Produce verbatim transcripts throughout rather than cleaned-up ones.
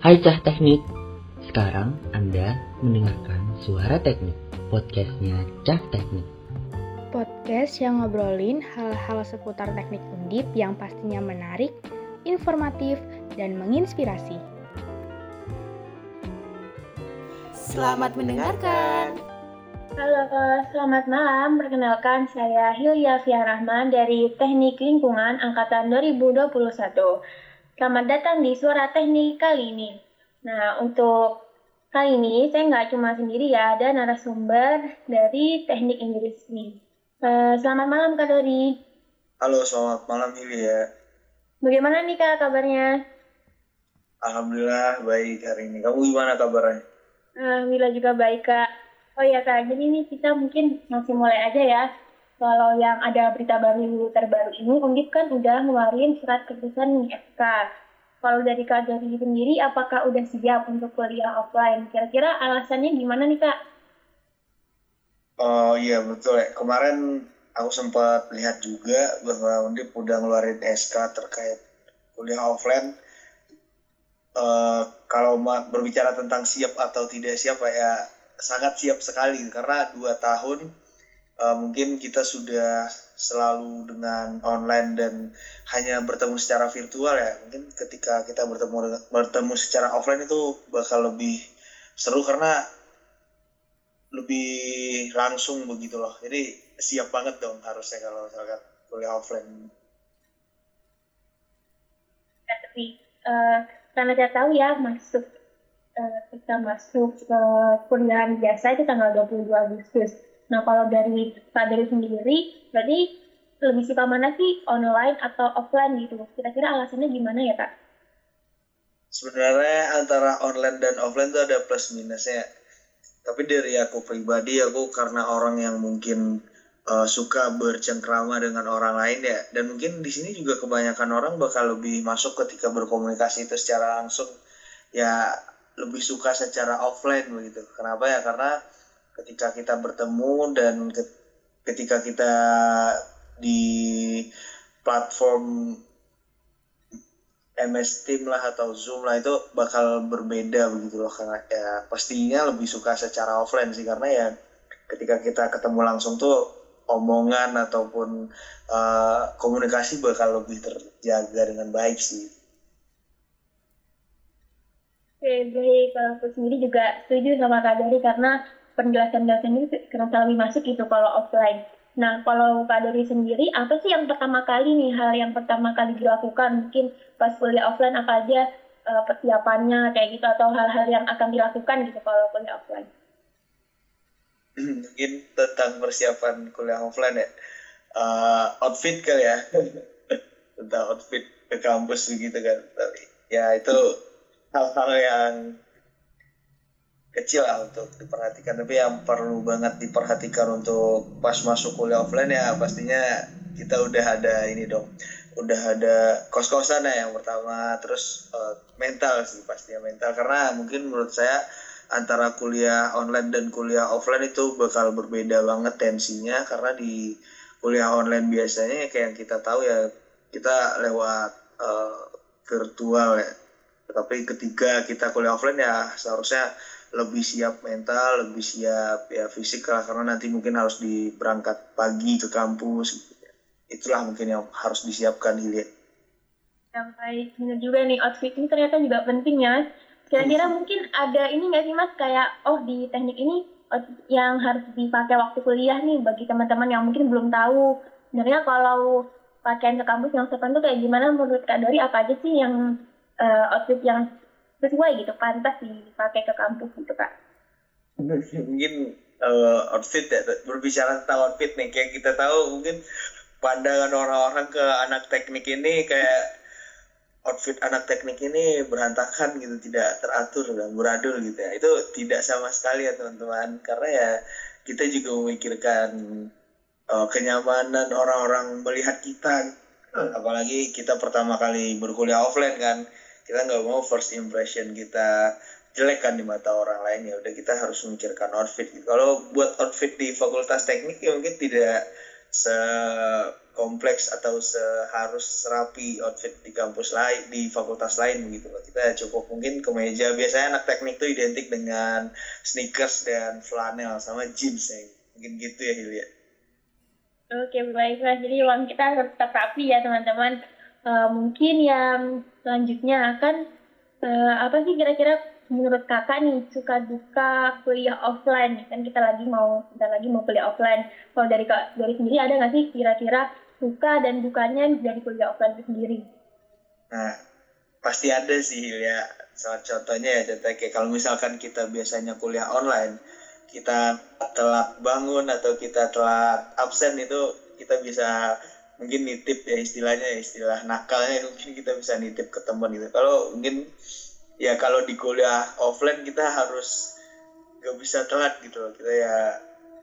Hai Cah Teknik, sekarang Anda mendengarkan Suara Teknik, podcastnya Cah Teknik. Podcast yang ngobrolin hal-hal seputar teknik undip yang pastinya menarik, informatif, dan menginspirasi. Selamat mendengarkan. Halo, selamat malam. Perkenalkan, saya Hilya Fiarahman dari Teknik Lingkungan Angkatan dua ribu dua puluh satu. Selamat datang di Suara Teknik kali ini. Nah, untuk kali ini saya nggak cuma sendiri ya, ada narasumber dari Teknik Inggris nih. Uh, selamat malam Kak Dori. Halo, selamat malam Hilya. Bagaimana nih Kak kabarnya? Alhamdulillah baik hari ini. Kamu gimana kabarnya? Alhamdulillah juga baik Kak. Oh ya Kak, jadi ini kita mungkin langsung mulai aja ya. Kalau yang ada berita baru terbaru ini, Undip kan udah ngeluarin surat keputusan S K. Kalau dari Kak Dori sendiri, apakah udah siap untuk kuliah offline? Kira-kira alasannya gimana nih, Kak? Oh iya, betul ya. Kemarin aku sempat lihat juga bahwa Undip udah ngeluarin S K terkait kuliah offline. Uh, kalau berbicara tentang siap atau tidak siap, ya sangat siap sekali. Karena dua tahun, Uh, mungkin kita sudah selalu dengan online dan hanya bertemu secara virtual ya. Mungkin ketika kita bertemu bertemu secara offline itu bakal lebih seru karena lebih langsung begitu loh. Jadi siap banget dong harusnya kalau misalkan kuliah offline. Ya, tapi uh, karena saya tahu ya masuk uh, kita masuk ke kuliahan biasa itu tanggal dua puluh dua Agustus. Nah, kalau dari Kak Dori sendiri, berarti lebih suka mana sih, online atau offline gitu? Kira-kira alasannya gimana ya, Kak? Sebenarnya antara online dan offline tuh ada plus minusnya. Tapi dari aku pribadi, aku karena orang yang mungkin uh, suka bercengkrama dengan orang lain ya. Dan mungkin di sini juga kebanyakan orang bakal lebih masuk ketika berkomunikasi itu secara langsung. Ya, lebih suka secara offline begitu. Kenapa ya? Karena ketika kita bertemu dan ketika kita di platform M S Teams lah atau Zoom lah itu bakal berbeda begitu loh, karena ya pastinya lebih suka secara offline sih, karena ya ketika kita ketemu langsung tuh omongan ataupun uh, komunikasi bakal lebih terjaga dengan baik sih. Oke, baik. Kalau aku sendiri juga setuju sama Kak Dori karena penjelasan dosen itu kerasa lebih masuk gitu kalau offline. Nah, kalau Kak Dori sendiri, apa sih yang pertama kali nih, hal yang pertama kali dilakukan mungkin pas kuliah offline, apa aja uh, persiapannya kayak gitu, atau hal-hal yang akan dilakukan gitu kalau kuliah offline? Mungkin tentang persiapan kuliah offline ya, uh, outfit kali ya, tentang outfit ke kampus gitu kan. Tapi ya itu hal-hal yang kecil lah untuk diperhatikan, tapi yang perlu banget diperhatikan untuk pas masuk kuliah offline ya pastinya kita udah ada ini dong, udah ada kos-kosan ya yang pertama, terus uh, mental sih pastinya mental, karena mungkin menurut saya antara kuliah online dan kuliah offline itu bakal berbeda banget tensinya, karena di kuliah online biasanya kayak yang kita tahu ya kita lewat uh, virtual ya, tapi ketika kita kuliah offline ya seharusnya lebih siap mental, lebih siap ya fisik lah, karena nanti mungkin harus diberangkat pagi ke kampus. Itulah mungkin yang harus disiapkan Hilya. Yang baik, benar juga nih, outfit ini ternyata juga penting ya. Kira-kira hmm. mungkin ada ini nggak sih Mas, kayak oh di teknik ini yang harus dipakai waktu kuliah nih bagi teman-teman yang mungkin belum tahu. Sebenarnya kalau pakaian ke kampus yang sopan itu kayak gimana menurut Kak Dori, apa aja sih yang uh, outfit yang sesuai gitu, pantas dipakai ke kampus gitu Kak? Mungkin uh, outfit ya, berbicara tentang outfit nih, kayak kita tahu mungkin pandangan orang-orang ke anak teknik ini kayak outfit anak teknik ini berantakan gitu, tidak teratur dan beradul gitu ya. Itu tidak sama sekali ya teman-teman, karena ya kita juga memikirkan uh, kenyamanan orang-orang melihat kita, apalagi kita pertama kali berkuliah offline kan. Kita nggak mau first impression kita jelek kan di mata orang lain, ya udah kita harus memikirkan outfit. Kalau buat outfit di fakultas teknik ya mungkin tidak se kompleks atau seharus rapi outfit di kampus lain, di fakultas lain begitu. Kita cukup mungkin kemeja. Biasanya anak teknik tuh identik dengan sneakers dan flanel sama jeans ya. Mungkin gitu ya Hilya. Oke, baiklah. Jadi ulang kita harus tetap rapi ya teman-teman. Uh, mungkin yang selanjutnya akan uh, apa sih kira-kira menurut kakak nih suka duka kuliah offline, kan kita lagi mau kita lagi mau kuliah offline. Kalau dari kak dari sendiri ada nggak sih kira-kira suka dan dukanya dari kuliah offline itu sendiri? Nah pasti ada sih ya. Salah contohnya ya contohnya kayak kalau misalkan kita biasanya kuliah online, kita telat bangun atau kita telat absen itu kita bisa mungkin nitip ya istilahnya istilah nakalnya mungkin kita bisa nitip ke teman gitu. Kalau mungkin ya kalau di kuliah offline kita harus gak bisa telat gitu loh. Kita ya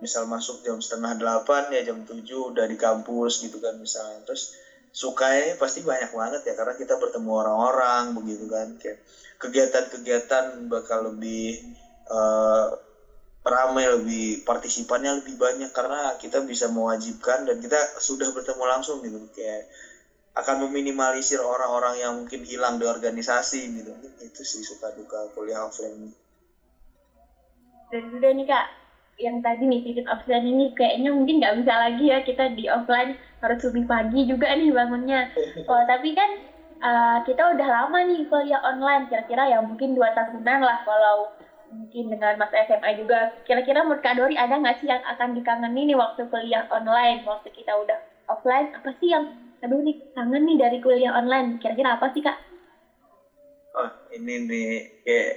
misal masuk jam setengah delapan ya jam tujuh udah di kampus gitu kan misalnya. Terus sukanya pasti banyak banget ya karena kita bertemu orang-orang begitu kan. Kayak kegiatan-kegiatan bakal lebih uh, ramai, lebih partisipannya lebih banyak karena kita bisa mewajibkan dan kita sudah bertemu langsung gitu. Kayak akan meminimalisir orang-orang yang mungkin hilang di organisasi gitu. Itu sih suka duka kuliah offline. Dan udah nih kak, yang tadi nih titik offline ini kayaknya mungkin nggak bisa lagi ya kita di offline, harus lebih pagi juga nih bangunnya. Oh tapi kan uh, kita udah lama nih kuliah online, kira-kira ya mungkin dua tahunan lah kalau mungkin dengan masa S M A juga. Kira-kira menurut Kak Dori ada nggak sih yang akan dikangeni nih waktu kuliah online, waktu kita udah offline? Apa sih yang aduh nih kangen nih dari kuliah online, kira-kira apa sih kak? Oh ini nih kayak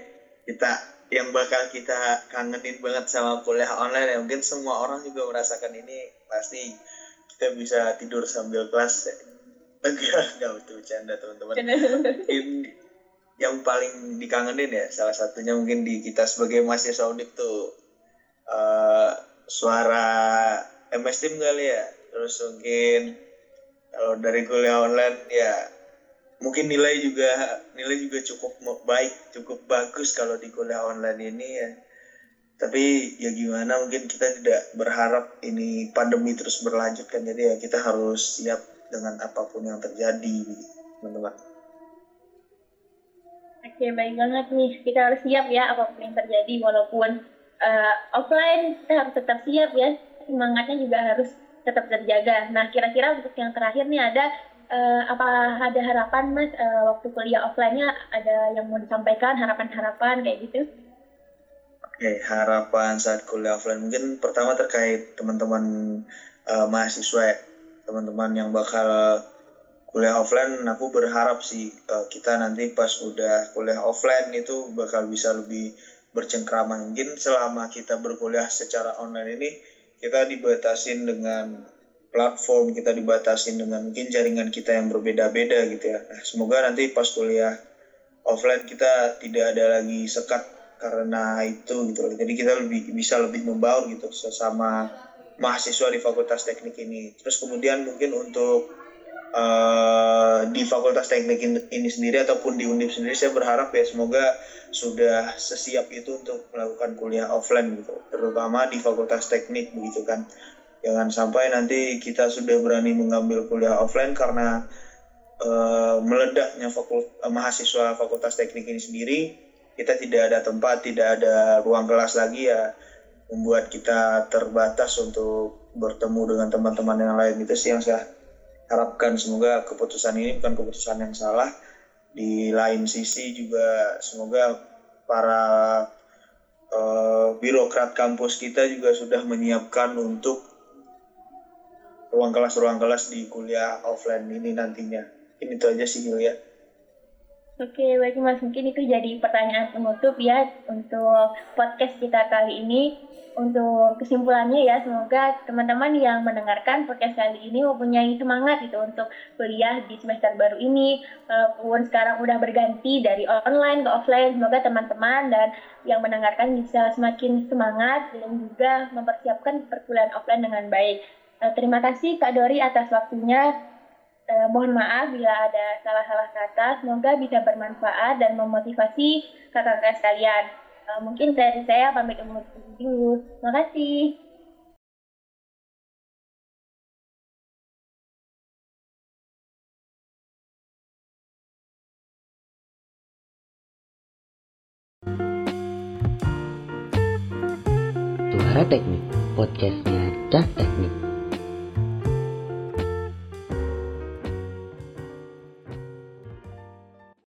kita yang bakal kita kangenin banget sama kuliah online ya, mungkin semua orang juga merasakan ini, pasti kita bisa tidur sambil kelas. Enggak, enggak betul, bercanda teman-teman. Ini yang paling dikangenin ya, salah satunya mungkin di kita sebagai mahasiswa unik tuh uh, suara M S Teams kali ya, terus mungkin kalau dari kuliah online ya mungkin nilai juga nilai juga cukup baik, cukup bagus kalau di kuliah online ini ya. Tapi ya gimana, mungkin kita tidak berharap ini pandemi terus berlanjut kan, jadi ya kita harus siap dengan apapun yang terjadi teman-teman. Oke, baik banget nih, kita harus siap ya apapun yang terjadi, walaupun uh, offline kita harus tetap siap ya, semangatnya juga harus tetap terjaga. Nah, kira-kira untuk yang terakhir nih ada uh, apa ada harapan Mas uh, waktu kuliah offline-nya, ada yang mau disampaikan, harapan-harapan kayak gitu? Oke, harapan saat kuliah offline mungkin pertama terkait teman-teman uh, mahasiswa, teman-teman yang bakal kuliah offline. Aku berharap sih uh, kita nanti pas udah kuliah offline itu bakal bisa lebih bercengkrama. Mungkin selama kita berkuliah secara online ini kita dibatasin dengan platform, kita dibatasin dengan mungkin jaringan kita yang berbeda-beda gitu ya. Nah, semoga nanti pas kuliah offline kita tidak ada lagi sekat karena itu gitu. Jadi kita lebih bisa lebih membaur gitu sesama mahasiswa di Fakultas Teknik ini. Terus kemudian mungkin untuk uh, di Fakultas Teknik ini sendiri ataupun di Undip sendiri, saya berharap ya semoga sudah sesiap itu untuk melakukan kuliah offline gitu, terutama di Fakultas Teknik begitu kan. Jangan sampai nanti kita sudah berani mengambil kuliah offline karena e, meledaknya fakult, eh, mahasiswa Fakultas Teknik ini sendiri, kita tidak ada tempat, tidak ada ruang kelas lagi ya, membuat kita terbatas untuk bertemu dengan teman-teman yang lain. Itu sih yang saya harapkan, semoga keputusan ini bukan keputusan yang salah. Di lain sisi juga semoga para uh, birokrat kampus kita juga sudah menyiapkan untuk ruang kelas-ruang kelas di kuliah offline ini nantinya. Ini itu aja sih Hilya. Oke, baik Mas, mungkin itu jadi pertanyaan penutup ya untuk podcast kita kali ini. Untuk kesimpulannya ya, semoga teman-teman yang mendengarkan podcast kali ini mempunyai semangat gitu untuk kuliah di semester baru ini. Walaupun sekarang udah berganti dari online ke offline, semoga teman-teman dan yang mendengarkan bisa semakin semangat dan juga mempersiapkan perkuliahan offline dengan baik. Terima kasih Kak Dori atas waktunya. Eh, mohon maaf bila ada salah-salah kata, semoga bisa bermanfaat dan memotivasi kakak-kakak sekalian. Eh, mungkin dari saya pamit undur diri. Terima kasih. Suara Teknik, podcastnya Cah Teknik.